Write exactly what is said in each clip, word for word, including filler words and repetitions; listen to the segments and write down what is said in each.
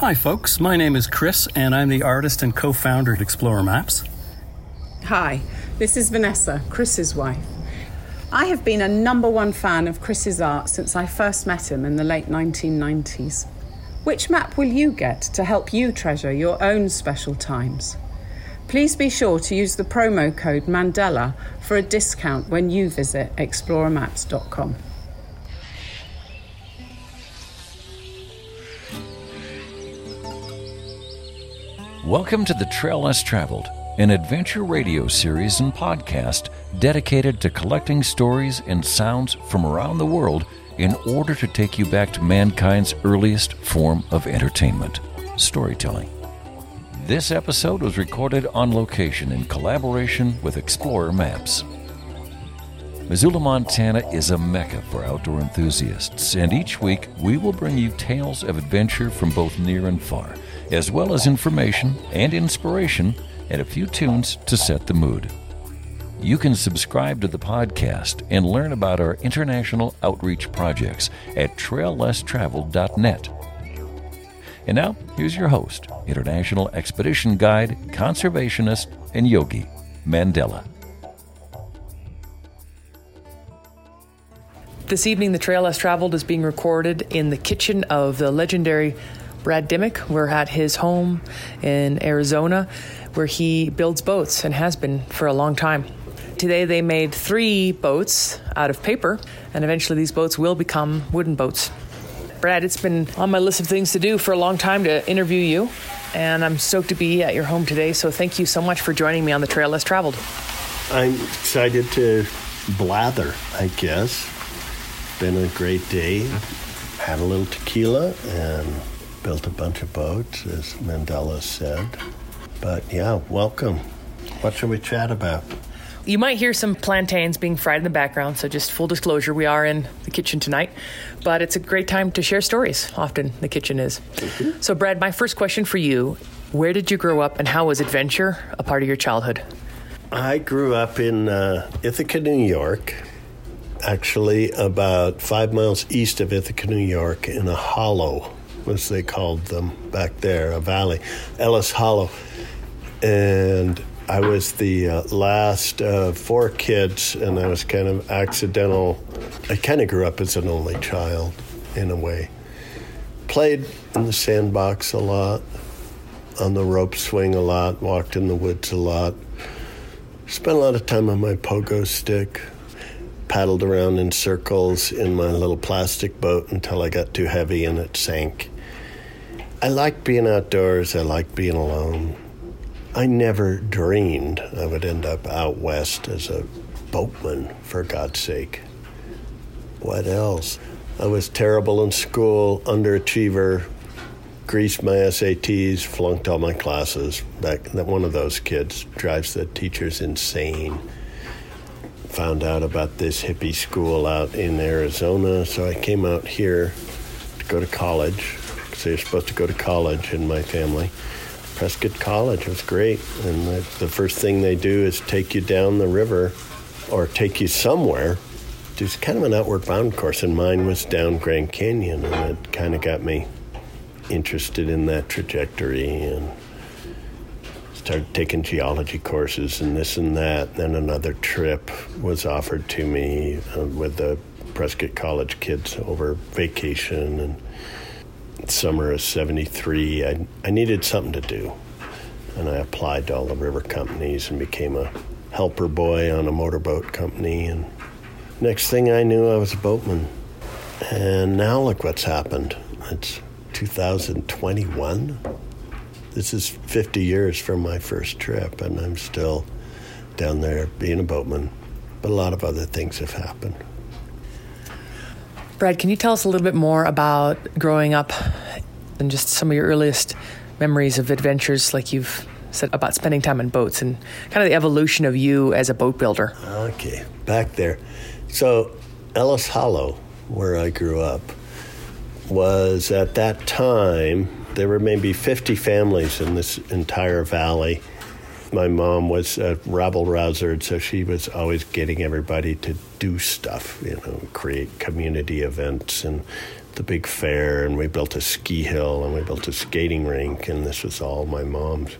Hi folks, my name is Chris and I'm the artist and co-founder at Xplorer Maps. Hi, this is Vanessa, Chris's wife. I have been a number one fan of Chris's art since I first met him in the late nineteen nineties. Which map will you get to help you treasure your own special times? Please be sure to use the promo code Mandela for a discount when you visit xplorer maps dot com. Welcome to The Trail Less Traveled, an adventure radio series and podcast dedicated to collecting stories and sounds from around the world in order to take you back to mankind's earliest form of entertainment, storytelling. This episode was recorded on location in collaboration with Xplorer Maps. Missoula, Montana is a mecca for outdoor enthusiasts, and each week we will bring you tales of adventure from both near and far, as well as information and inspiration and a few tunes to set the mood. You can subscribe to the podcast and learn about our international outreach projects at trail less traveled dot net. And now, here's your host, international expedition guide, conservationist, and yogi, Mandela. This evening, The Trail Less Traveled is being recorded in the kitchen of the legendary Brad Dimock. We're at his home in Arizona, where he builds boats and has been for a long time. Today they made three boats out of paper, and eventually these boats will become wooden boats. Brad, it's been on my list of things to do for a long time to interview you, and I'm stoked to be at your home today, so thank you so much for joining me on The Trail Less Traveled. I'm excited to blather, I guess. Been a great day. Had a little tequila and built a bunch of boats, as Mandela said. But yeah, welcome. What should we chat about? You might hear some plantains being fried in the background, so just full disclosure, we are in the kitchen tonight. But it's a great time to share stories, often the kitchen is. Mm-hmm. So Brad, my first question for you, where did you grow up and how was adventure a part of your childhood? I grew up in uh, Ithaca, New York, actually about five miles east of Ithaca, New York, in a hollow, as they called them back there, a valley, Ellis Hollow. And I was the uh, last of uh, four kids, and I was kind of accidental. I kind of grew up as an only child, in a way. Played in the sandbox a lot, on the rope swing a lot, walked in the woods a lot. Spent a lot of time on my pogo stick. Paddled around in circles in my little plastic boat until I got too heavy and it sank. I liked being outdoors. I liked being alone. I never dreamed I would end up out west as a boatman, for God's sake. What else? I was terrible in school, underachiever, greased my S A Ts, flunked all my classes. Back, that one of those kids drives the teachers insane. Found out about this hippie school out in Arizona, so I came out here to go to college, because they were supposed to go to college in my family. Prescott College was great, and the, the first thing they do is take you down the river or take you somewhere. It's kind of an outward bound course, and mine was down Grand Canyon, and it kind of got me interested in that trajectory, and started taking geology courses and this and that. Then another trip was offered to me uh, with the Prescott College kids over vacation. And summer of seventy-three, I, I needed something to do. And I applied to all the river companies and became a helper boy on a motorboat company. And next thing I knew, I was a boatman. And now look what's happened. It's two thousand twenty-one. This is fifty years from my first trip, and I'm still down there being a boatman. But a lot of other things have happened. Brad, can you tell us a little bit more about growing up and just some of your earliest memories of adventures, like you've said, about spending time in boats and kind of the evolution of you as a boat builder? Okay, back there. So Ellis Hollow, where I grew up, was at that time... There were maybe fifty families in this entire valley, my mom was a rabble rouser, and so she was always getting everybody to do stuff, you know, create community events and the big fair, and we built a ski hill and we built a skating rink, and this was all my mom's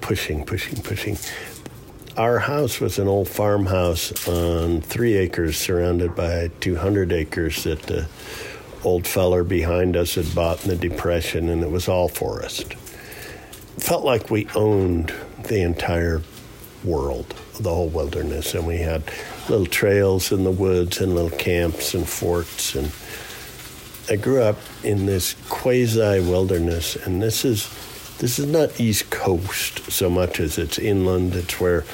pushing, pushing, pushing. Our house was an old farmhouse on three acres surrounded by two hundred acres that the old feller behind us had bought in the Depression, and it was all forest. It felt like we owned the entire world, the whole wilderness, and we had little trails in the woods and little camps and forts. And I grew up in this quasi-wilderness, and this is this is not East Coast so much as it's inland. It's where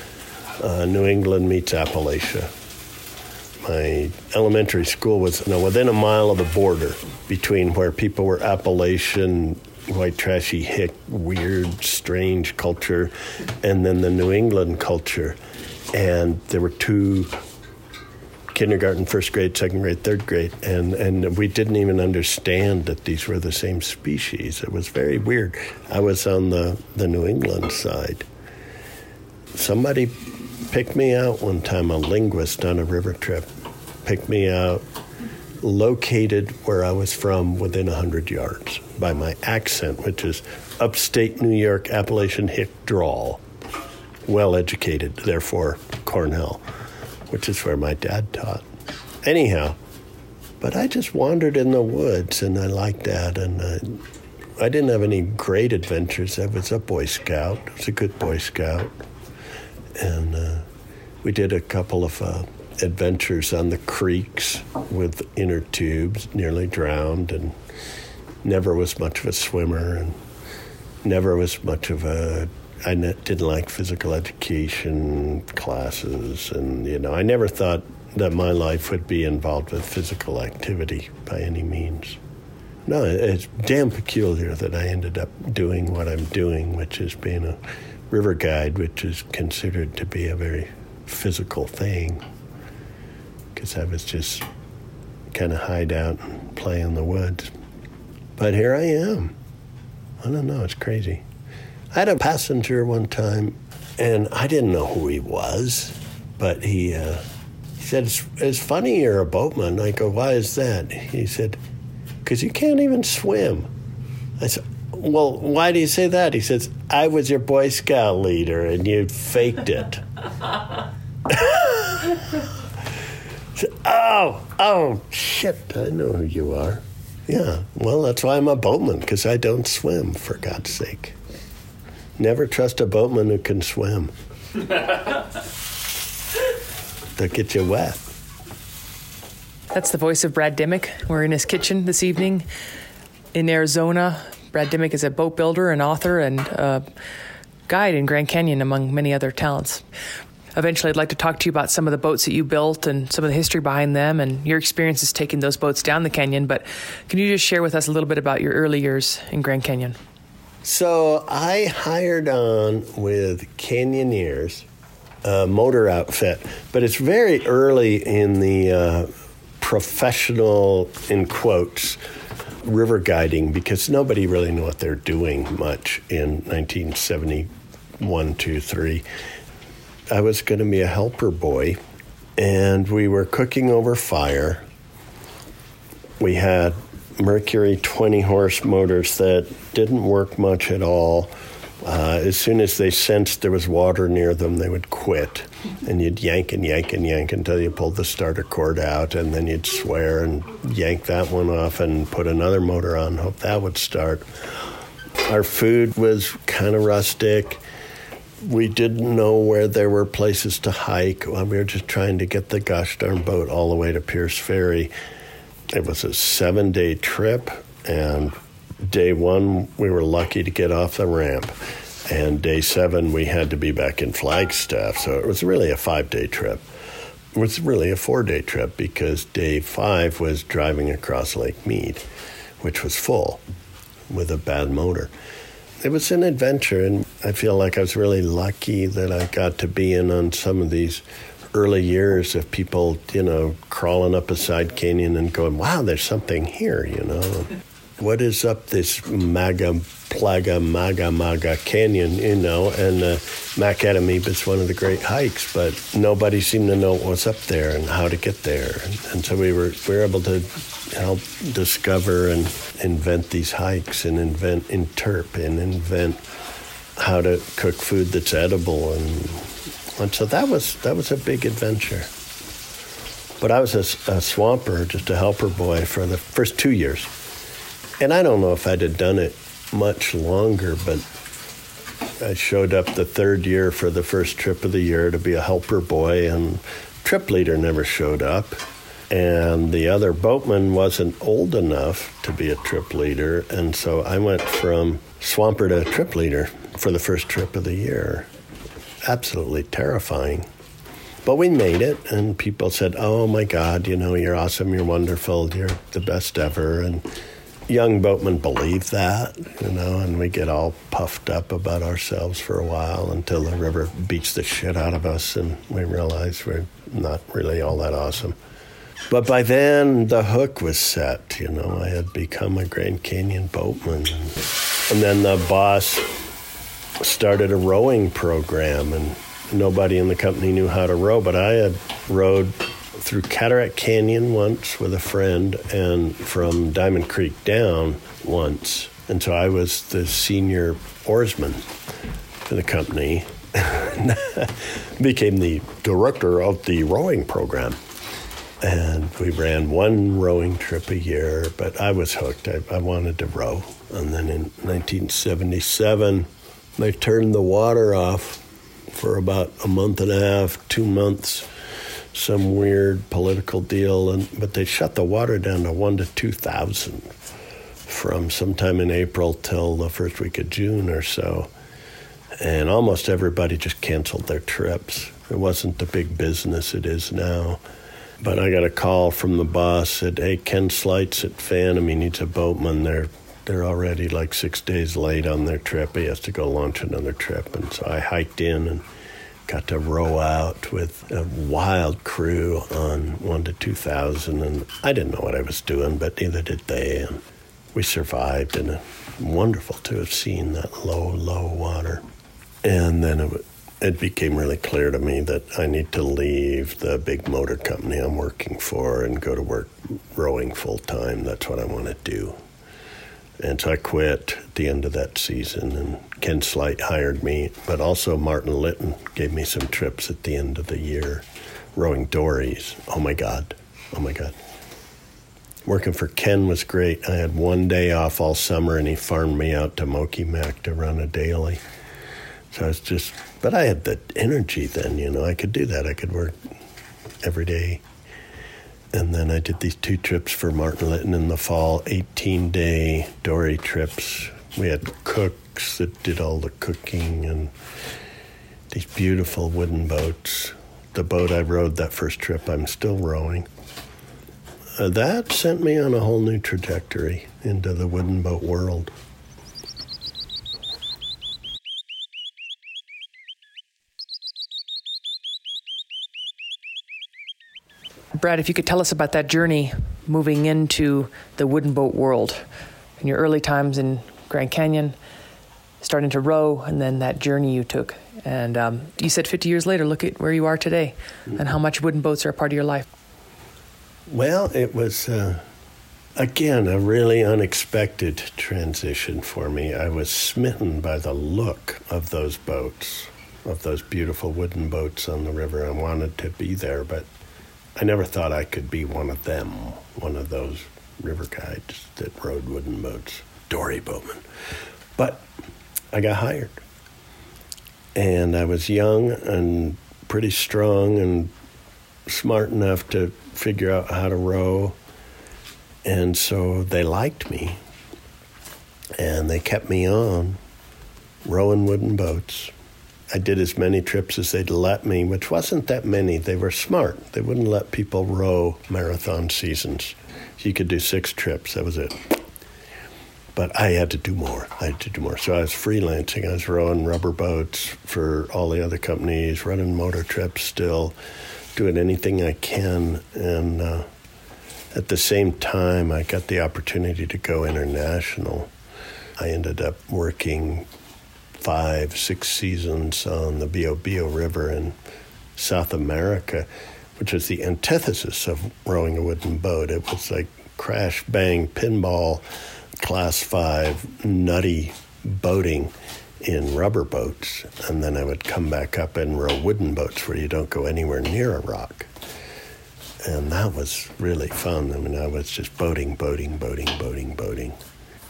uh, New England meets Appalachia. My elementary school was you know, within a mile of the border between where people were Appalachian, white, trashy, hick, weird, strange culture, and then the New England culture. And there were two kindergarten, first grade, second grade, third grade, and, and we didn't even understand that these were the same species. It was very weird. I was on the, the New England side. Somebody picked me out one time, a linguist on a river trip, picked me out, located where I was from within one hundred yards by my accent, which is upstate New York, Appalachian hick drawl. Well-educated, therefore, Cornell, which is where my dad taught. Anyhow, but I just wandered in the woods, and I liked that, and I, I didn't have any great adventures. I was a Boy Scout. I was a good Boy Scout. And uh, we did a couple of uh, adventures on the creeks with inner tubes, nearly drowned, and never was much of a swimmer, and never was much of a... I didn't like physical education classes, and, you know, I never thought that my life would be involved with physical activity by any means. No, it's damn peculiar that I ended up doing what I'm doing, which is being a river guide, which is considered to be a very physical thing, because I was just kind of hide out and play in the woods. But here I am. I don't know, it's crazy. I had a passenger one time, and I didn't know who he was, but he, uh, he said, it's, it's funny you're a boatman. I go, why is that? He said, because you can't even swim. I said, well, why do you say that? He says, I was your Boy Scout leader, and you faked it. said, oh, oh, shit, I know who you are. Yeah, well, that's why I'm a boatman, because I don't swim, for God's sake. Never trust a boatman who can swim. They'll get you wet. That's the voice of Brad Dimock. We're in his kitchen this evening in Arizona. Brad Dimock is a boat builder, an author, and a guide in Grand Canyon, among many other talents. Eventually, I'd like to talk to you about some of the boats that you built and some of the history behind them and your experiences taking those boats down the canyon. But can you just share with us a little bit about your early years in Grand Canyon? So I hired on with Canyoneers, a motor outfit. But it's very early in the uh, professional, in quotes, river guiding, because nobody really knew what they're doing much in nineteen seventy-one, two, three. I was going to be a helper boy, and we were cooking over fire. We had Mercury twenty horse motors that didn't work much at all. Uh, as soon as they sensed there was water near them, they would quit. And you'd yank and yank and yank until you pulled the starter cord out, and then you'd swear and yank that one off and put another motor on, hope that would start. Our food was kind of rustic. We didn't know where there were places to hike. We were just trying to get the gosh darn boat all the way to Pierce Ferry. It was a seven-day trip, and day one, we were lucky to get off the ramp. And day seven, we had to be back in Flagstaff, so it was really a five-day trip. It was really a four-day trip because day five was driving across Lake Mead, which was full with a bad motor. It was an adventure, and I feel like I was really lucky that I got to be in on some of these early years of people, you know, crawling up a side canyon and going, wow, there's something here, you know. what is up this maga, plaga, maga, maga canyon, you know, and uh, Mac Adamib, it's one of the great hikes, but nobody seemed to know what's up there and how to get there. And so we were, we were able to help discover and invent these hikes and invent interp and invent how to cook food that's edible. And, and so that was, that was a big adventure. But I was a, a swamper, just a helper boy for the first two years. And I don't know if I'd have done it much longer, but I showed up the third year for the first trip of the year to be a helper boy, and trip leader never showed up. And the other boatman wasn't old enough to be a trip leader, and so I went from swamper to trip leader for the first trip of the year. Absolutely terrifying. But we made it, and people said, oh, my God, you know, you're awesome, you're wonderful, you're the best ever. And young boatmen believe that, you know, and we get all puffed up about ourselves for a while until the river beats the shit out of us, and we realize we're not really all that awesome. But by then, the hook was set, you know. I had become a Grand Canyon boatman. And then the boss started a rowing program, and nobody in the company knew how to row, but I had rowed through Cataract Canyon once with a friend and from Diamond Creek down once. And so I was the senior oarsman for the company. Became the director of the rowing program. And we ran one rowing trip a year, but I was hooked. I, I wanted to row. And then in nineteen seventy-seven, they turned the water off for about a month and a half, two months, some weird political deal. And but they shut the water down to one to two thousand from sometime in April till the first week of June or so. And almost everybody just canceled their trips. It wasn't the big business it is now. But I got a call from the boss, said, hey, Ken Slight's at Phantom. He needs a boatman. They're, they're already like six days late on their trip. He has to go launch another trip. And so I hiked in and got to row out with a wild crew on one to two thousand. And I didn't know what I was doing, but neither did they. And we survived, and it's wonderful to have seen that low, low water. And then it was, it became really clear to me that I need to leave the big motor company I'm working for and go to work rowing full-time. That's what I want to do. And so I quit at the end of that season, and Ken Slight hired me, but also Martin Litton gave me some trips at the end of the year, rowing dories. Oh, my God. Oh, my God. Working for Ken was great. I had one day off all summer, and he farmed me out to Moki Mac to run a daily. So I was just, but I had the energy then, you know, I could do that. I could work every day. And then I did these two trips for Martin Litton in the fall, eighteen-day dory trips. We had cooks that did all the cooking and these beautiful wooden boats. The boat I rowed that first trip, I'm still rowing. Uh, that sent me on a whole new trajectory into the wooden boat world. Brad, if you could tell us about that journey moving into the wooden boat world in your early times in Grand Canyon, starting to row, and then that journey you took. And um, you said fifty years later, look at where you are today and how much wooden boats are a part of your life. Well, it was, uh, again, a really unexpected transition for me. I was smitten by the look of those boats, of those beautiful wooden boats on the river. I wanted to be there, but I never thought I could be one of them, one of those river guides that rode wooden boats, dory boatmen. But I got hired. And I was young and pretty strong and smart enough to figure out how to row. And so they liked me. And they kept me on rowing wooden boats. I did as many trips as they'd let me, which wasn't that many. They were smart. They wouldn't let people row marathon seasons. You could do six trips. That was it. But I had to do more. I had to do more. So I was freelancing. I was rowing rubber boats for all the other companies, running motor trips still, doing anything I can. And uh, At the same time, I got the opportunity to go international. I ended up working five, six seasons on the Biobío River in South America, which is the antithesis of rowing a wooden boat. It was like crash, bang, pinball, class five, nutty boating in rubber boats. And then I would come back up and row wooden boats where you don't go anywhere near a rock. And that was really fun. I mean, I was just boating, boating, boating, boating, boating.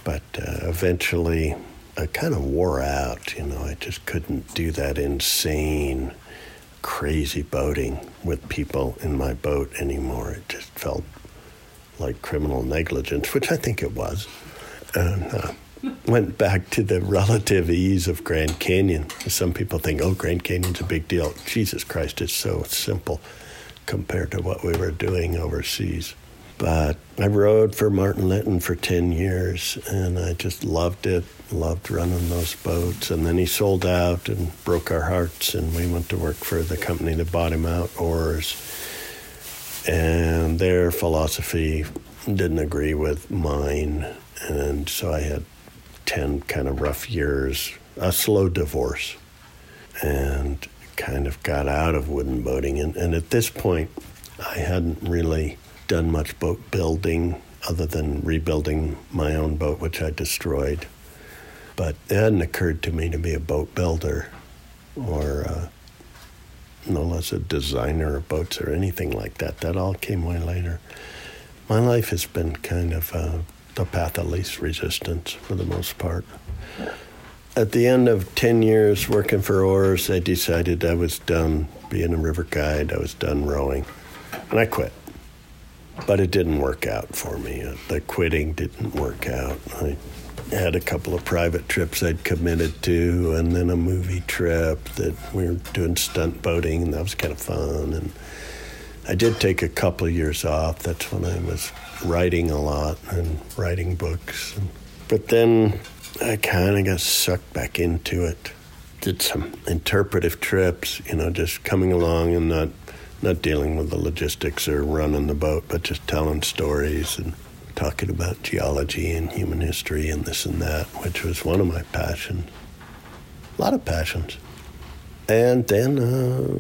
But uh, eventually I kind of wore out, you know. I just couldn't do that insane, crazy boating with people in my boat anymore. It just felt like criminal negligence, which I think it was. And uh, went back to the relative ease of Grand Canyon. Some people think, oh, Grand Canyon's a big deal. Jesus Christ, it's so simple compared to what we were doing overseas. But I rowed for Martin Litton for ten years, and I just loved it, loved running those boats. And then he sold out and broke our hearts, and we went to work for the company that bought him out, Oars. And their philosophy didn't agree with mine, and so I had ten kind of rough years, a slow divorce, and kind of got out of wooden boating. And, and at this point, I hadn't really done much boat building other than rebuilding my own boat, which I destroyed. But it hadn't occurred to me to be a boat builder or uh, no less a designer of boats or anything like that. That all came way later. My life has been kind of uh, the path of least resistance for the most part. At the end of ten years working for Oars, I decided I was done being a river guide. I was done rowing, and I quit. But it didn't work out for me. The quitting didn't work out. I had a couple of private trips I'd committed to, and then a movie trip that we were doing stunt boating, and that was kind of fun. And I did take a couple of years off. That's when I was writing a lot and writing books. But then I kind of got sucked back into it. Did some interpretive trips, you know, just coming along and not Not dealing with the logistics or running the boat, but just telling stories and talking about geology and human history and this and that, which was one of my passions. A lot of passions. And then uh,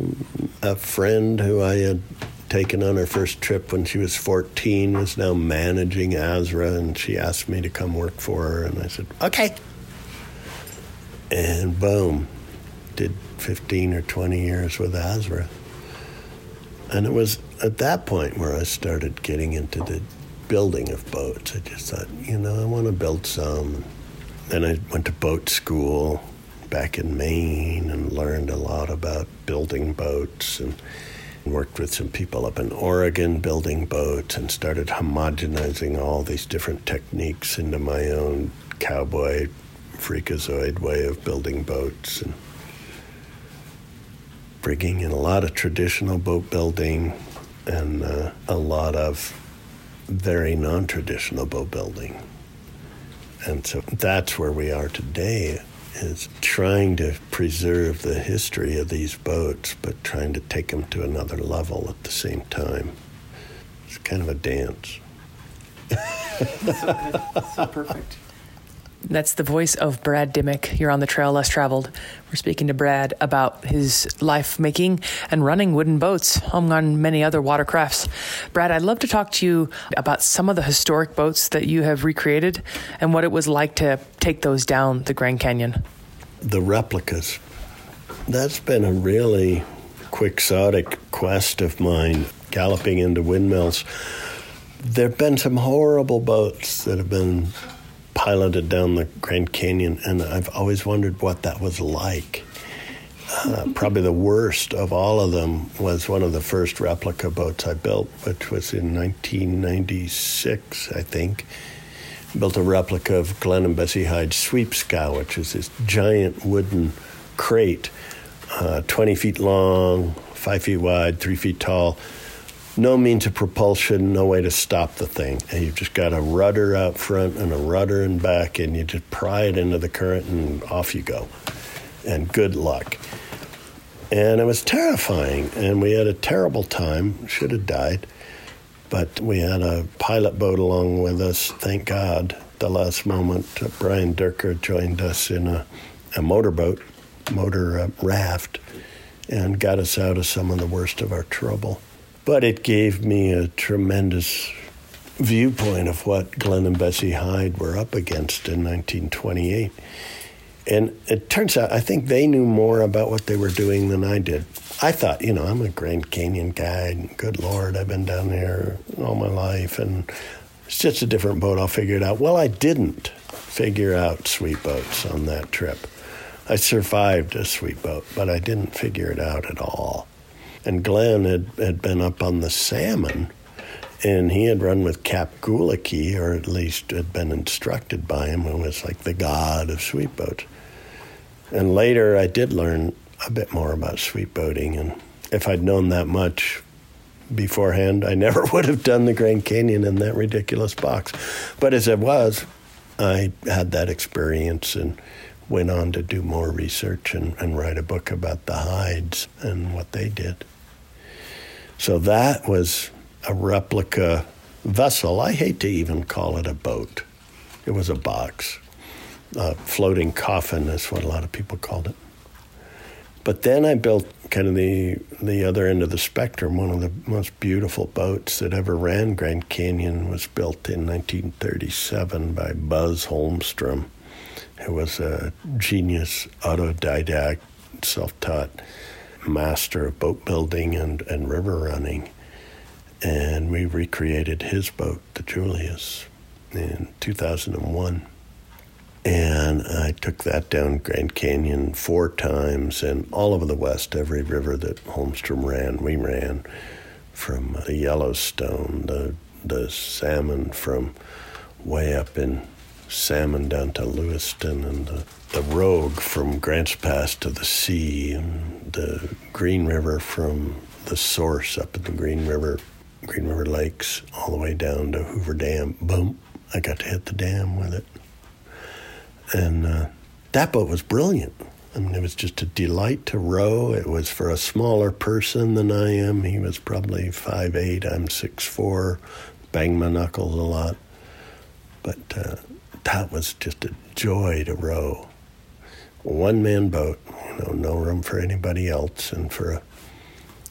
a friend who I had taken on her first trip when she was fourteen was now managing ASRA, and she asked me to come work for her, and I said, okay. And boom, did fifteen or twenty years with ASRA. And it was at that point where I started getting into the building of boats. I just thought, you know, I want to build some. Then I went to boat school back in Maine and learned a lot about building boats and worked with some people up in Oregon building boats and started homogenizing all these different techniques into my own cowboy, freakazoid way of building boats. And bringing in a lot of traditional boat building and uh, a lot of very non-traditional boat building. And so that's where we are today, is trying to preserve the history of these boats, but trying to take them to another level at the same time. It's kind of a dance. That's so perfect. That's the voice of Brad Dimock. You're on The Trail Less Traveled. We're speaking to Brad about his life making and running wooden boats, among many other watercrafts. Brad, I'd love to talk to you about some of the historic boats that you have recreated and what it was like to take those down the Grand Canyon. The replicas. That's been a really quixotic quest of mine, galloping into windmills. There have been some horrible boats that have been piloted down the Grand Canyon, and I've always wondered what that was like. Uh, probably the worst of all of them was one of the first replica boats I built, which was in nineteen ninety-six, I think. I built a replica of Glenn and Bessie Hyde's sweep scow, which is this giant wooden crate, uh, twenty feet long, five feet wide, three feet tall. No means of propulsion, no way to stop the thing. And you've just got a rudder out front and a rudder in back, and you just pry it into the current and off you go. And good luck. And it was terrifying, and we had a terrible time. Should have died. But we had a pilot boat along with us, thank God. The last moment, uh, Brian Durker joined us in a, a motorboat, motor uh, raft, and got us out of some of the worst of our trouble. But it gave me a tremendous viewpoint of what Glenn and Bessie Hyde were up against in nineteen twenty-eight. And it turns out, I think they knew more about what they were doing than I did. I thought, you know, I'm a Grand Canyon guy, and good Lord, I've been down there all my life, and it's just a different boat, I'll figure it out. Well, I didn't figure out sweep boats on that trip. I survived a sweep boat, but I didn't figure it out at all. And Glenn had, had been up on the Salmon, and he had run with Cap Gulicky, or at least had been instructed by him, who was like the god of sweep boats. And later I did learn a bit more about sweep boating, and if I'd known that much beforehand, I never would have done the Grand Canyon in that ridiculous box. But as it was, I had that experience and went on to do more research and, and write a book about the Hydes and what they did. So that was a replica vessel. I hate to even call it a boat. It was a box. A floating coffin is what a lot of people called it. But then I built kind of the the other end of the spectrum. One of the most beautiful boats that ever ran Grand Canyon was built in nineteen thirty-seven by Buzz Holmstrom, who was a genius, autodidact, self-taught master of boat building and, and river running. And we recreated his boat, the Julius, in two thousand one. And I took that down Grand Canyon four times, and all over the West, every river that Holmstrom ran, we ran, from the Yellowstone, the the Salmon, from way up in Salmon down to Lewiston, and the, the Rogue from Grants Pass to the sea, and the Green River from the source up in the Green River, Green River Lakes, all the way down to Hoover Dam. Boom, I got to hit the dam with it. And uh, that boat was brilliant. I mean, it was just a delight to row. It was for a smaller person than I am. He was probably five foot eight. I'm six foot four. Banged my knuckles a lot. But uh, that was just a joy to row. One-man boat, you know, no room for anybody else. And for a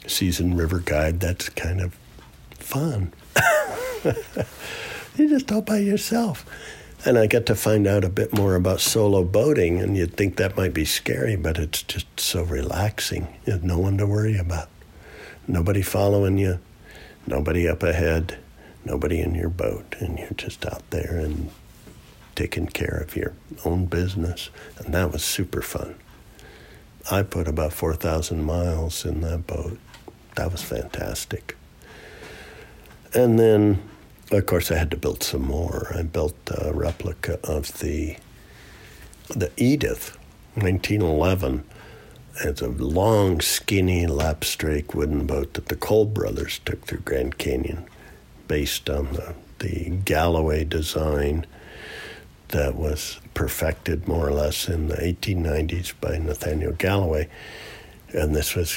seasoned river guide, that's kind of fun. You're just all by yourself. And I got to find out a bit more about solo boating, and you'd think that might be scary, but it's just so relaxing. You have no one to worry about. Nobody following you, nobody up ahead, nobody in your boat, and you're just out there and taking care of your own business. And that was super fun. I put about four thousand miles in that boat. That was fantastic. And then, of course, I had to build some more. I built a replica of the the Edith, nineteen eleven. It's a long, skinny, lap-strake wooden boat that the Cole brothers took through Grand Canyon, based on the, the Galloway design that was perfected more or less in the eighteen nineties by Nathaniel Galloway. And this was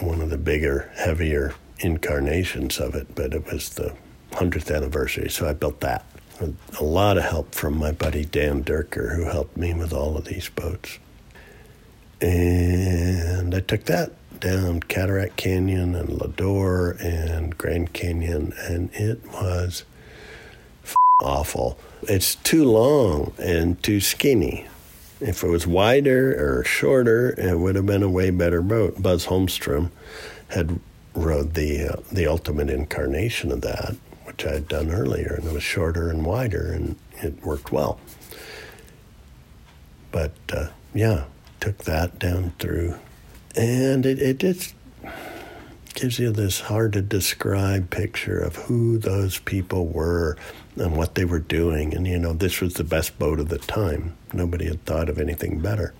one of the bigger, heavier incarnations of it, but it was the hundredth anniversary, so I built that. A lot of help from my buddy Dan Durker, who helped me with all of these boats. And I took that down Cataract Canyon and Lador and Grand Canyon, and it was f- awful. It's too long and too skinny. If it was wider or shorter, it would have been a way better boat. Buzz Holmstrom had rode the uh, the ultimate incarnation of that, which I had done earlier, and it was shorter and wider, and it worked well. But, uh, yeah, took that down through. And it, it just gives you this hard-to-describe picture of who those people were and what they were doing. And, you know, this was the best boat of the time. Nobody had thought of anything better.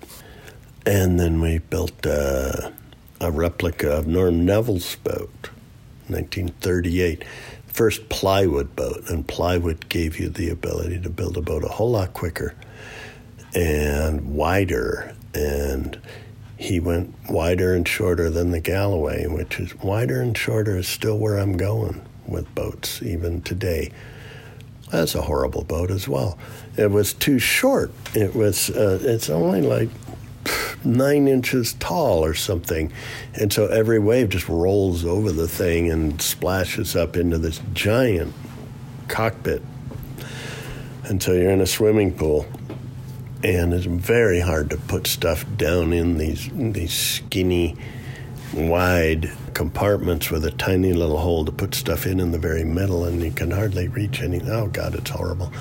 And then we built uh, a replica of Norm Neville's boat, nineteen thirty-eight. First plywood boat, and plywood gave you the ability to build a boat a whole lot quicker and wider, and he went wider and shorter than the Galloway, which is wider and shorter is still where I'm going. with boats even today. That's a horrible boat as well. It was too short. It was. Uh, it's only like nine inches tall or something, and so every wave just rolls over the thing and splashes up into this giant cockpit until you're in a swimming pool. And it's very hard to put stuff down in these these skinny, wide compartments with a tiny little hole to put stuff in in the very middle, and you can hardly reach any. Oh, God, it's horrible.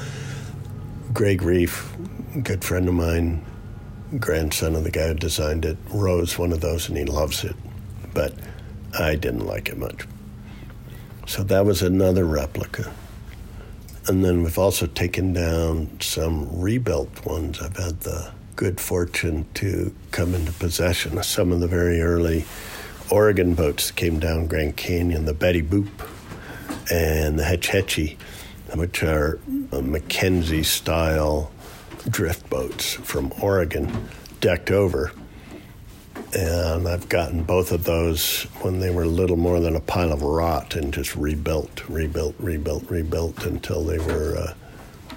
Greg Reef, good friend of mine, grandson of the guy who designed it, rows one of those, and he loves it. But I didn't like it much. So that was another replica. And then we've also taken down some rebuilt ones. I've had the good fortune to come into possession of some of the very early Oregon boats that came down Grand Canyon, the Betty Boop and the Hetch Hetchy, which are Mackenzie-style drift boats from Oregon, decked over. And I've gotten both of those when they were little more than a pile of rot and just rebuilt, rebuilt, rebuilt, rebuilt until they were uh,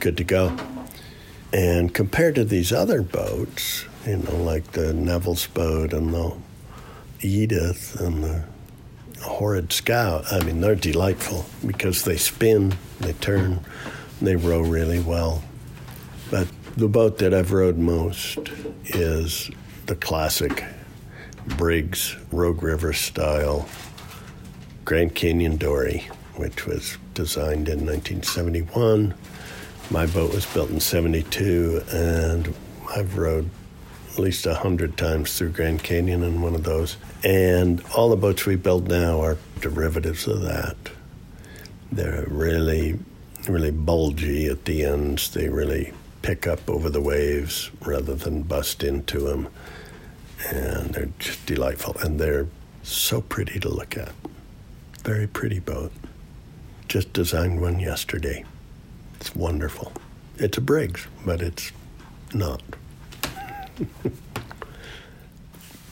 good to go. And compared to these other boats, you know, like the Neville's boat and the Edith and the Horrid Scout, I mean, they're delightful because they spin, they turn, they row really well. But the boat that I've rowed most is the classic Briggs Rogue River style Grand Canyon dory, which was designed in nineteen seventy-one. My boat was built in seventy-two, and I've rowed at least a hundred times through Grand Canyon in one of those. And all the boats we build now are derivatives of that. They're really, really bulgy at the ends. They really pick up over the waves rather than bust into them. And they're just delightful, and they're so pretty to look at. Very pretty boat. Just designed one yesterday. It's wonderful. It's a Briggs, but it's not.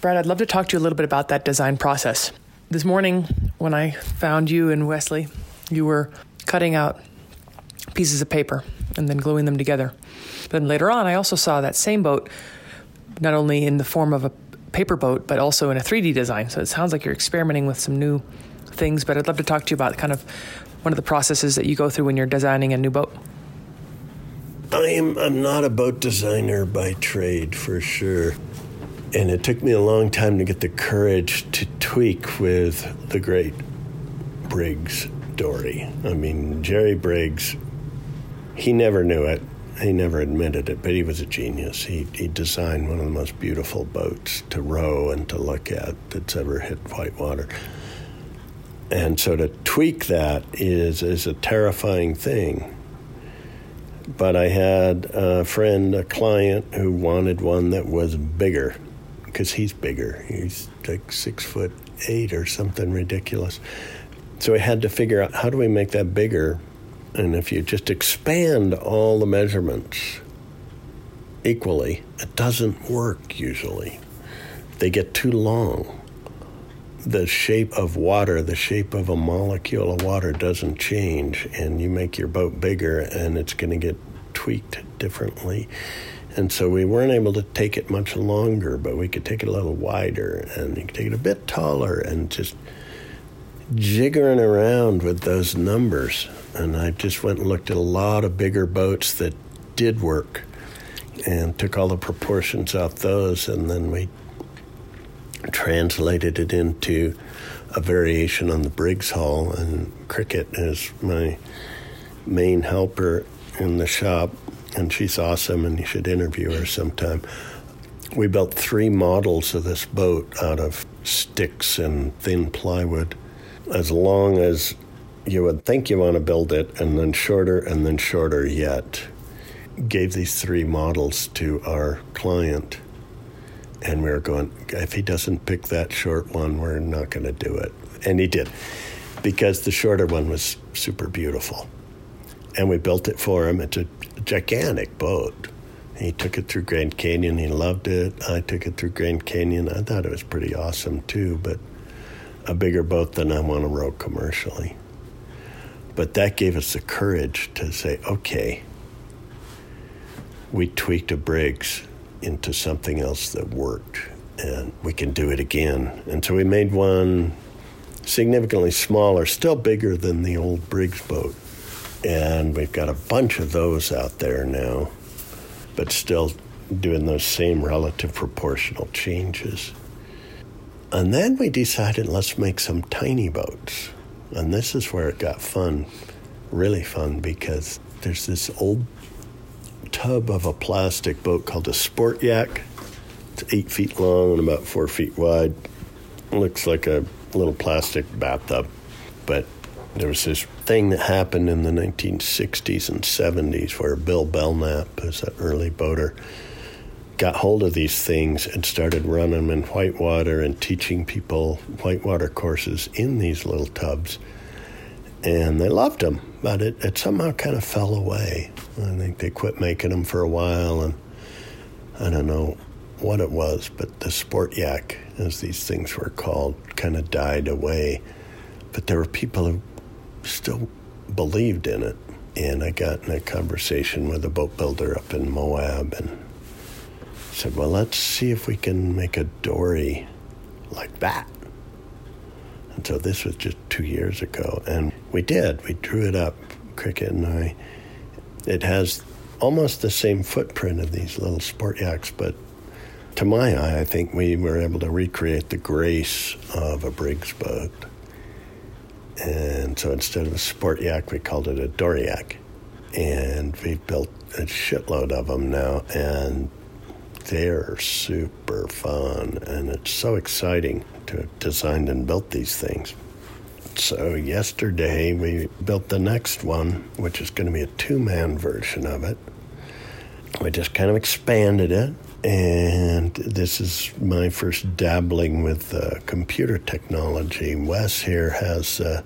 Brad, I'd love to talk to you a little bit about that design process. This morning, when I found you and Wesley, you were cutting out pieces of paper and then gluing them together. Then later on, I also saw that same boat not only in the form of a paper boat, but also in a three D design. So it sounds like you're experimenting with some new things, but I'd love to talk to you about kind of one of the processes that you go through when you're designing a new boat. I am, I'm not a boat designer by trade, for sure. And it took me a long time to get the courage to tweak with the great Briggs dory. I mean, Jerry Briggs, he never knew it. He never admitted it, but he was a genius. He he designed one of the most beautiful boats to row and to look at that's ever hit whitewater. And so to tweak that is, is a terrifying thing. But I had a friend, a client, who wanted one that was bigger, because he's bigger. He's like six foot eight or something ridiculous. So I had to figure out, how do we make that bigger? And if you just expand all the measurements equally, it doesn't work usually. They get too long. The shape of water, the shape of a molecule of water doesn't change, and you make your boat bigger and it's going to get tweaked differently. And so we weren't able to take it much longer, but we could take it a little wider, and you could take it a bit taller, and just jiggering around with those numbers. And I just went and looked at a lot of bigger boats that did work and took all the proportions off those, and then we translated it into a variation on the Briggs hull. And Cricket is my main helper in the shop, and she's awesome, and you should interview her sometime. We built three models of this boat out of sticks and thin plywood, as long as you would think you want to build it, and then shorter, and then shorter yet. Gave these three models to our client, and we were going, if he doesn't pick that short one, we're not going to do it. And he did, because the shorter one was super beautiful. And we built it for him. It's a gigantic boat. He took it through Grand Canyon. He loved it. I took it through Grand Canyon. I thought it was pretty awesome, too, but a bigger boat than I want to row commercially. But that gave us the courage to say, okay, we tweaked a Briggs into something else that worked, and we can do it again. And so we made one significantly smaller, still bigger than the old Briggs boat. And we've got a bunch of those out there now, but still doing those same relative proportional changes. And then we decided, let's make some tiny boats. And this is where it got fun, really fun, because there's this old tub of a plastic boat called a Sport Yak. It's eight feet long and about four feet wide. It looks like a little plastic bathtub. But there was this thing that happened in the nineteen sixties and seventies where Bill Belknap, who's an early boater, got hold of these things and started running them in whitewater and teaching people whitewater courses in these little tubs. And they loved them, but it, it somehow kind of fell away. I think they quit making them for a while, and I don't know what it was, but the Sport Yak, as these things were called, kind of died away. But there were people who still believed in it. And I got in a conversation with a boat builder up in Moab and said, well, let's see if we can make a dory like that. And so this was just two years ago. And we did. We drew it up, Cricket and I. It has almost the same footprint of these little Sport Yaks, but to my eye, I think we were able to recreate the grace of a Briggs boat. And so instead of a Sport Yak, we called it a dory yak. And we've built a shitload of them now, and they're super fun. And it's so exciting to have designed and built these things. So yesterday, we built the next one, which is going to be a two-man version of it. We just kind of expanded it. And this is my first dabbling with uh, computer technology. Wes here has uh,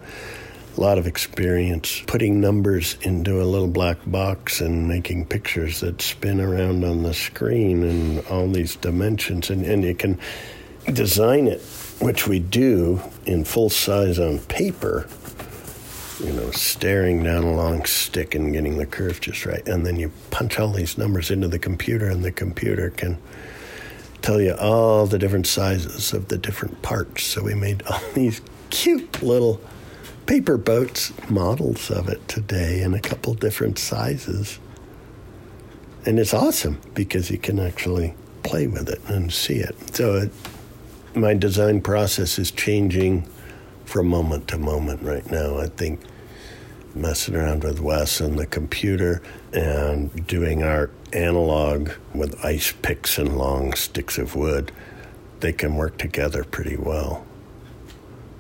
a lot of experience putting numbers into a little black box and making pictures that spin around on the screen and all these dimensions. And, and you can design it, which we do in full size on paper, you know, staring down a long stick and getting the curve just right. And then you punch all these numbers into the computer, and the computer can tell you all the different sizes of the different parts. So we made all these cute little paper boats, models of it today in a couple different sizes. And it's awesome because you can actually play with it and see it. So it, my design process is changing from moment to moment right now. I think messing around with Wes and the computer and doing our analog with ice picks and long sticks of wood, they can work together pretty well.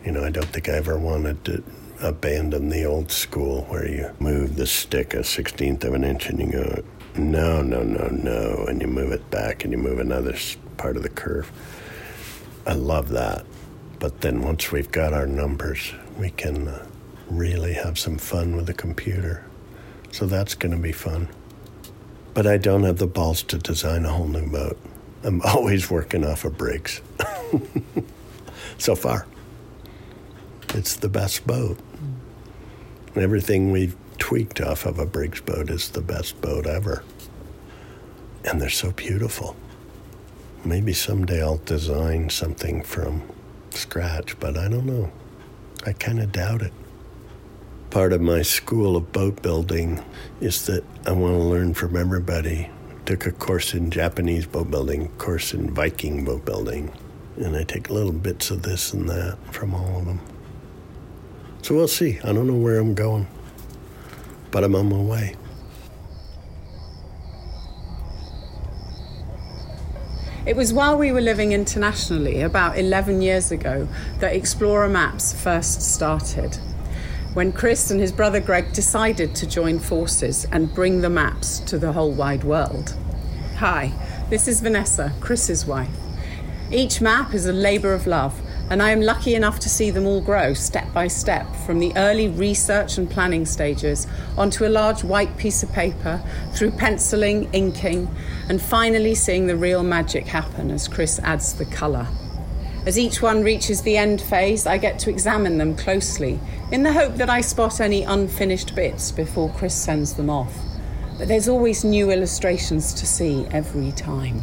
You know, I don't think I ever wanted to abandon the old school where you move the stick a sixteenth of an inch and you go, no, no, no, no, and you move it back and you move another part of the curve. I love that. But then once we've got our numbers, we can uh, really have some fun with the computer. So that's going to be fun. But I don't have the balls to design a whole new boat. I'm always working off of Briggs. So far, it's the best boat. Everything we've tweaked off of a Briggs boat is the best boat ever. And they're so beautiful. Maybe someday I'll design something from scratch, but I don't know. I kind of doubt it. Part of my school of boat building is that I want to learn from everybody. Took a course in Japanese boat building, course in Viking boat building, and I take little bits of this and that from all of them. So we'll see. I don't know where I'm going, but I'm on my way. It was while we were living internationally, about eleven years ago, that Xplorer Maps first started, when Chris and his brother Greg decided to join forces and bring the maps to the whole wide world. Hi, this is Vanessa, Chris's wife. Each map is a labour of love, and I am lucky enough to see them all grow step by step from the early research and planning stages onto a large white piece of paper, through penciling, inking, and finally seeing the real magic happen as Chris adds the colour. As each one reaches the end phase, I get to examine them closely, in the hope that I spot any unfinished bits before Chris sends them off. But there's always new illustrations to see every time.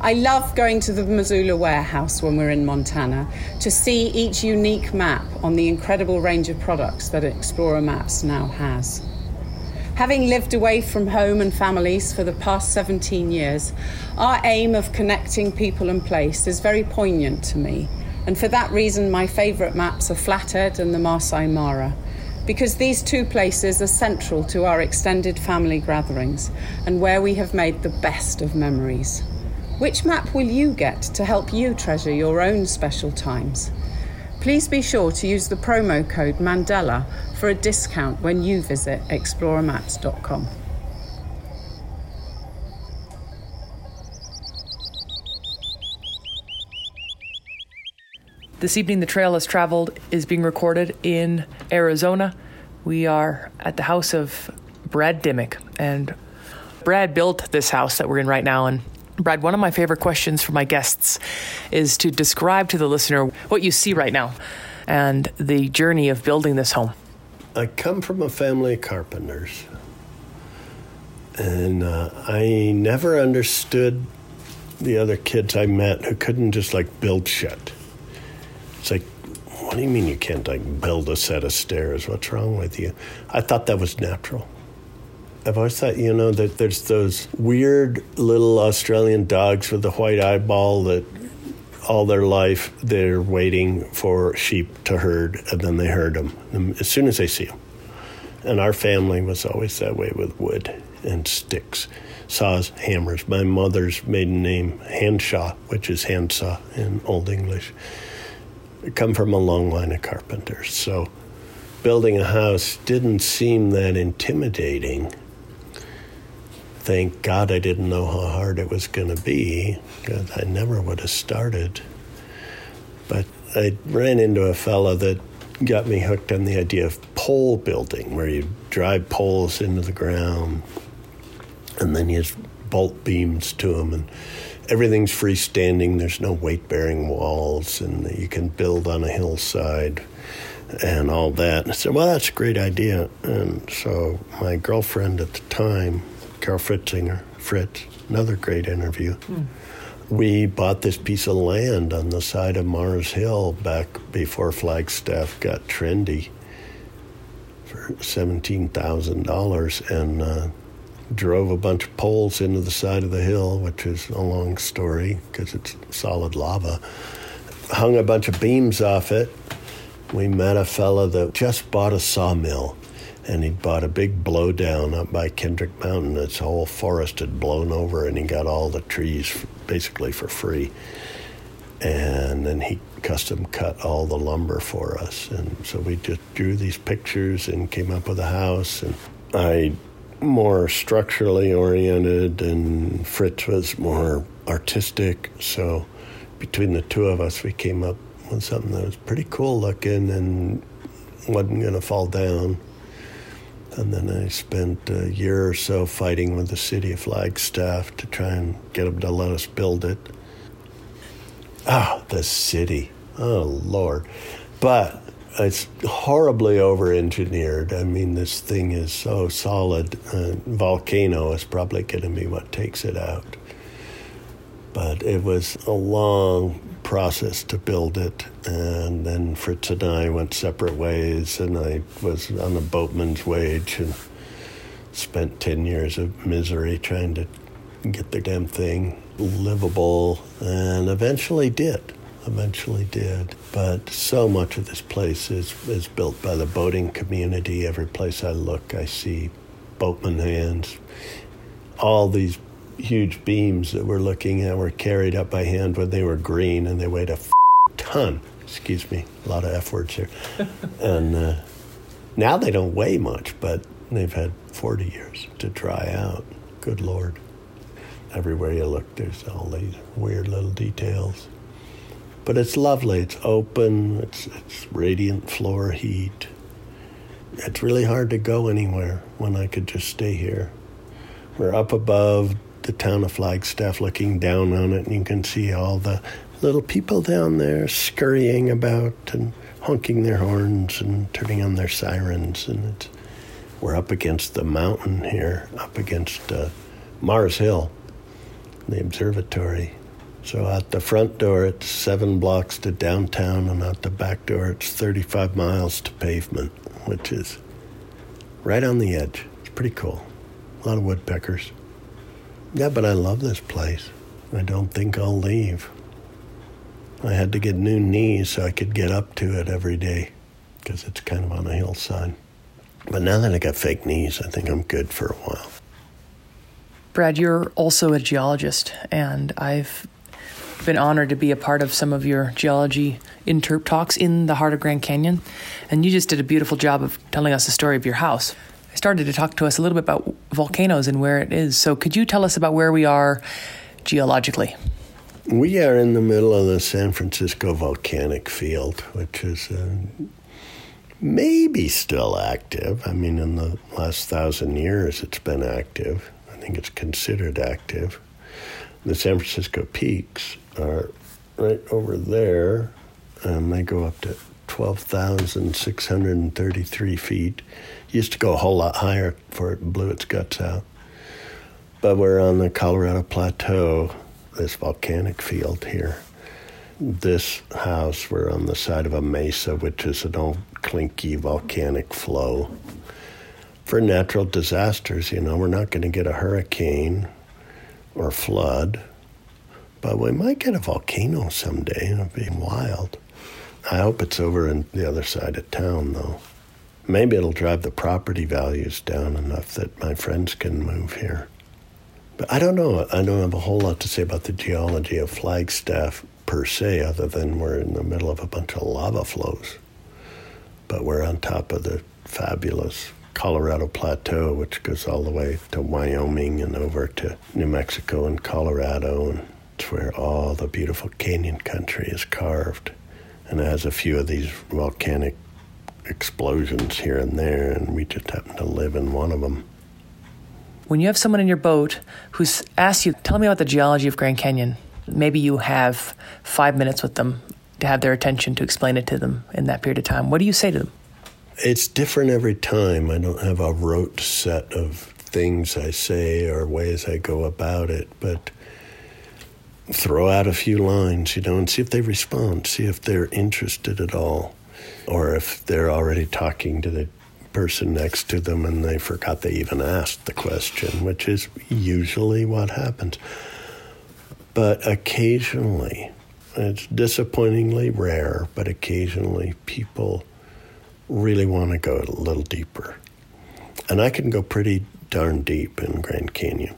I love going to the Missoula warehouse when we're in Montana to see each unique map on the incredible range of products that Xplorer Maps now has. Having lived away from home and families for the past seventeen years, our aim of connecting people and place is very poignant to me, and for that reason my favourite maps are Flathead and the Masai Mara, because these two places are central to our extended family gatherings and where we have made the best of memories. Which map will you get to help you treasure your own special times? Please be sure to use the promo code Mandela for a discount when you visit xplorer maps dot com. This evening, The Trail Less Traveled is being recorded in Arizona. We are at the house of Brad Dimock, and Brad built this house that we're in right now. And Brad, one of my favorite questions for my guests is to describe to the listener what you see right now and the journey of building this home. I come from a family of carpenters, and uh, I never understood the other kids I met who couldn't just, like, build shit. It's like, what do you mean you can't, like, build a set of stairs? What's wrong with you? I thought that was natural. I've always thought, you know, that there's those weird little Australian dogs with the white eyeball that all their life they're waiting for sheep to herd, and then they herd them as soon as they see them. And our family was always that way with wood and sticks, saws, hammers. My mother's maiden name, Handshaw, which is handsaw in Old English. I come from a long line of carpenters, so building a house didn't seem that intimidating. Thank God I didn't know how hard it was going to be, because I never would have started. But I ran into a fella that got me hooked on the idea of pole building, where you drive poles into the ground, and then you just bolt beams to them, and everything's freestanding. There's no weight-bearing walls, and you can build on a hillside and all that. And I said, well, that's a great idea. And so my girlfriend at the time, Carl Fritzinger, Fritz, another great interview. Mm. We bought this piece of land on the side of Mars Hill back before Flagstaff got trendy for seventeen thousand dollars, and uh, drove a bunch of poles into the side of the hill, which is a long story because it's solid lava. Hung a bunch of beams off it. We met a fella that just bought a sawmill, and he bought a big blowdown up by Kendrick Mountain. Its whole forest had blown over, and he got all the trees basically for free. And then he custom cut all the lumber for us. And so we just drew these pictures and came up with a house. And I more structurally oriented, and Fritz was more artistic. So between the two of us, we came up with something that was pretty cool looking and wasn't going to fall down. And then I spent a year or so fighting with the city of Flagstaff to try and get them to let us build it. Ah, the city. Oh, Lord. But it's horribly over-engineered. I mean, this thing is so solid. A volcano is probably going to be what takes it out. But it was a long process to build it, and then Fritz and I went separate ways, and I was on a boatman's wage and spent ten years of misery trying to get the damn thing livable, and eventually did, eventually did. But so much of this place is, is built by the boating community. Every place I look, I see boatman hands. All these huge beams that we're looking at were carried up by hand when they were green, and they weighed a f- ton. Excuse me, a lot of F words here. And uh, now they don't weigh much, but they've had forty years to dry out. Good Lord. Everywhere you look, there's all these weird little details. But it's lovely. It's open. It's, it's radiant floor heat. It's really hard to go anywhere when I could just stay here. We're up above the town of Flagstaff, looking down on it, and you can see all the little people down there scurrying about and honking their horns and turning on their sirens. And it's, we're up against the mountain here, up against uh, Mars Hill, the observatory. So out the front door, it's seven blocks to downtown, and out the back door, it's thirty-five miles to pavement, which is right on the edge. It's pretty cool. A lot of woodpeckers. Yeah, but I love this place. I don't think I'll leave. I had to get new knees so I could get up to it every day because it's kind of on a hillside. But now that I got fake knees, I think I'm good for a while. Brad, you're also a geologist, and I've been honored to be a part of some of your geology interp talks in the heart of Grand Canyon, and you just did a beautiful job of telling us the story of your house. I started to talk to us a little bit about volcanoes and where it is, so could you tell us about where we are geologically? We are in the middle of the San Francisco volcanic field, which is uh, maybe still active. I mean, in the last thousand years, it's been active. I think it's considered active. The San Francisco peaks are right over there, and they go up to twelve thousand six hundred thirty-three feet. Used to go a whole lot higher before it blew its guts out. But we're on the Colorado Plateau, this volcanic field here. This house, we're on the side of a mesa, which is an old clinky volcanic flow. For natural disasters, you know, we're not going to get a hurricane or flood, but we might get a volcano someday. It'll be wild. I hope it's over on the other side of town, though. Maybe it'll drive the property values down enough that my friends can move here. But I don't know. I don't have a whole lot to say about the geology of Flagstaff per se, other than we're in the middle of a bunch of lava flows. But we're on top of the fabulous Colorado Plateau, which goes all the way to Wyoming and over to New Mexico and Colorado. And it's where all the beautiful canyon country is carved. And it has a few of these volcanic explosions here and there, and we just happen to live in one of them. When you have someone in your boat who's asked you, tell me about the geology of Grand Canyon, maybe you have five minutes with them to have their attention, to explain it to them in that period of time. What do you say to them? It's different every time. I don't have a rote set of things I say or ways I go about it, but throw out a few lines, you know, and see if they respond, see if they're interested at all, or if they're already talking to the person next to them and they forgot they even asked the question, which is usually what happens. But occasionally, it's disappointingly rare, but occasionally people really want to go a little deeper. And I can go pretty darn deep in Grand Canyon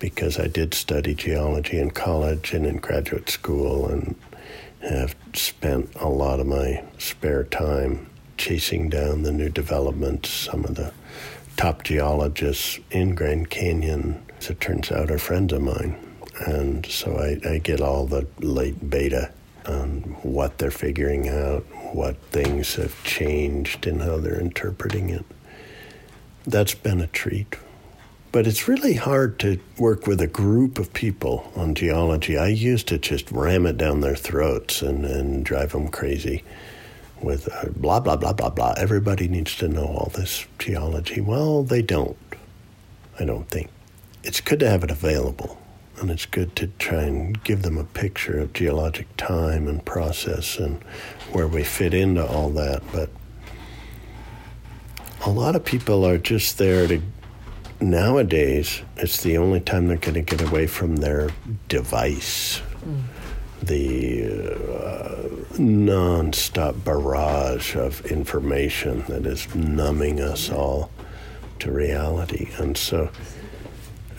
because I did study geology in college and in graduate school and have spent a lot of my spare time chasing down the new developments. Some of the top geologists in Grand Canyon, as it turns out, are friends of mine. And so I, I get all the late beta on what they're figuring out, what things have changed, and how they're interpreting it. That's been a treat. But it's really hard to work with a group of people on geology. I used to just ram it down their throats and, and drive them crazy with uh, blah, blah, blah, blah, blah. Everybody needs to know all this geology. Well, they don't, I don't think. It's good to have it available, and it's good to try and give them a picture of geologic time and process and where we fit into all that. But a lot of people are just there to, nowadays, it's the only time they're going to get away from their device. Mm. The uh, nonstop barrage of information that is numbing us all to reality. And so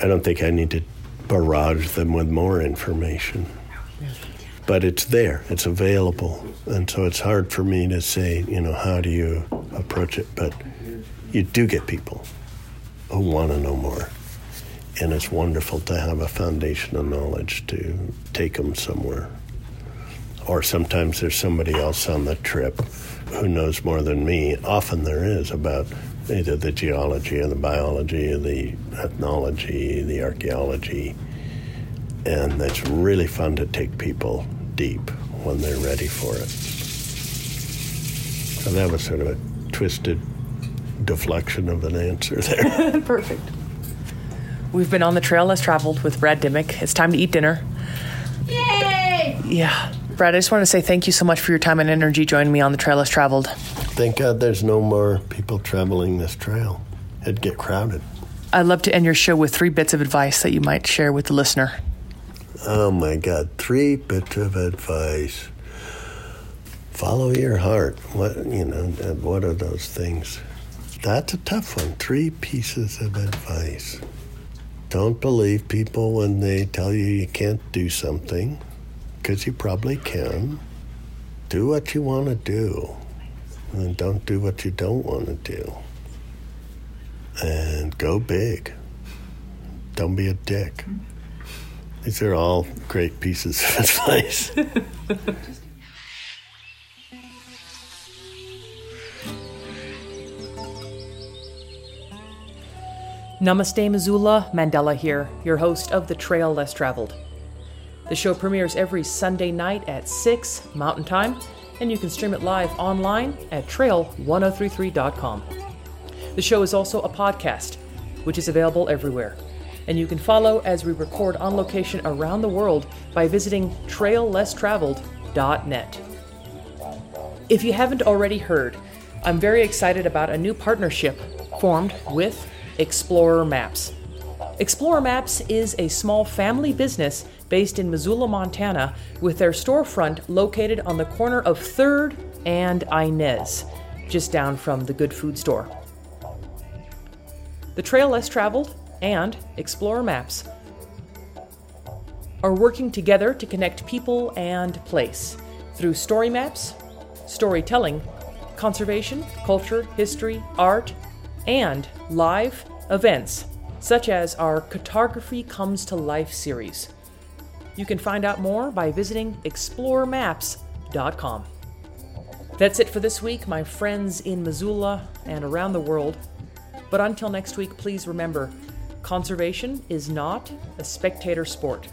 I don't think I need to barrage them with more information. But it's there, it's available. And so it's hard for me to say, you know, how do you approach it? But you do get people who want to know more. And it's wonderful to have a foundation of knowledge to take them somewhere. Or sometimes there's somebody else on the trip who knows more than me. Often there is about either the geology or the biology or the ethnology, the archaeology. And that's really fun to take people deep when they're ready for it. So that was sort of a twisted deflection of an answer there. Perfect. We've been on The Trail Less Traveled with Brad Dimock. It's time to eat dinner. Yay! Yeah. Brad, I just want to say thank you so much for your time and energy joining me on The Trail Less Traveled. Thank God there's no more people traveling this trail. It'd get crowded. I'd love to end your show with three bits of advice that you might share with the listener. Oh, my God. Three bits of advice. Follow your heart. What, you know, what are those things? That's a tough one. Three pieces of advice. Don't believe people when they tell you you can't do something, because you probably can. Do what you want to do, and don't do what you don't want to do. And go big. Don't be a dick. These are all great pieces of advice. Namaste, Missoula. Mandela here, your host of The Trail Less Traveled. The show premieres every Sunday night at six Mountain Time, and you can stream it live online at trail ten thirty-three dot com. The show is also a podcast, which is available everywhere. And you can follow as we record on location around the world by visiting trail less traveled dot net. If you haven't already heard, I'm very excited about a new partnership formed with Xplorer Maps. Xplorer Maps is a small family business based in Missoula, Montana, with their storefront located on the corner of third and Inez, just down from the Good Food Store. The Trail Less Traveled and Xplorer Maps are working together to connect people and place through story maps, storytelling, conservation, culture, history, art, and live events, such as our Cartography Comes to Life series. You can find out more by visiting explore maps dot com. That's it for this week, my friends in Missoula and around the world. But until next week, please remember, conservation is not a spectator sport.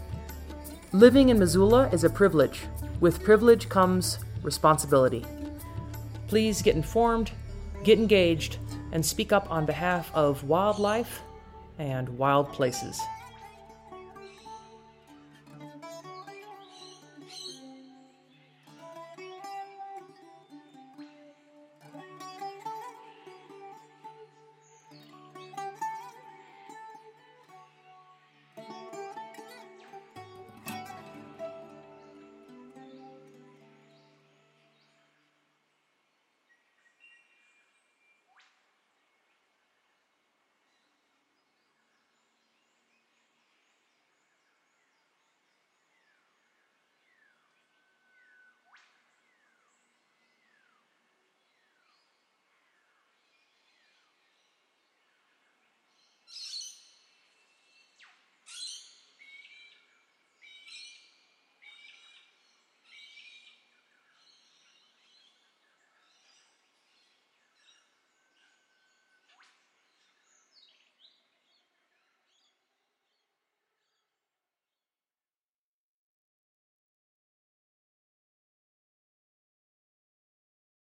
Living in Missoula is a privilege. With privilege comes responsibility. Please get informed, get engaged, and speak up on behalf of wildlife and wild places.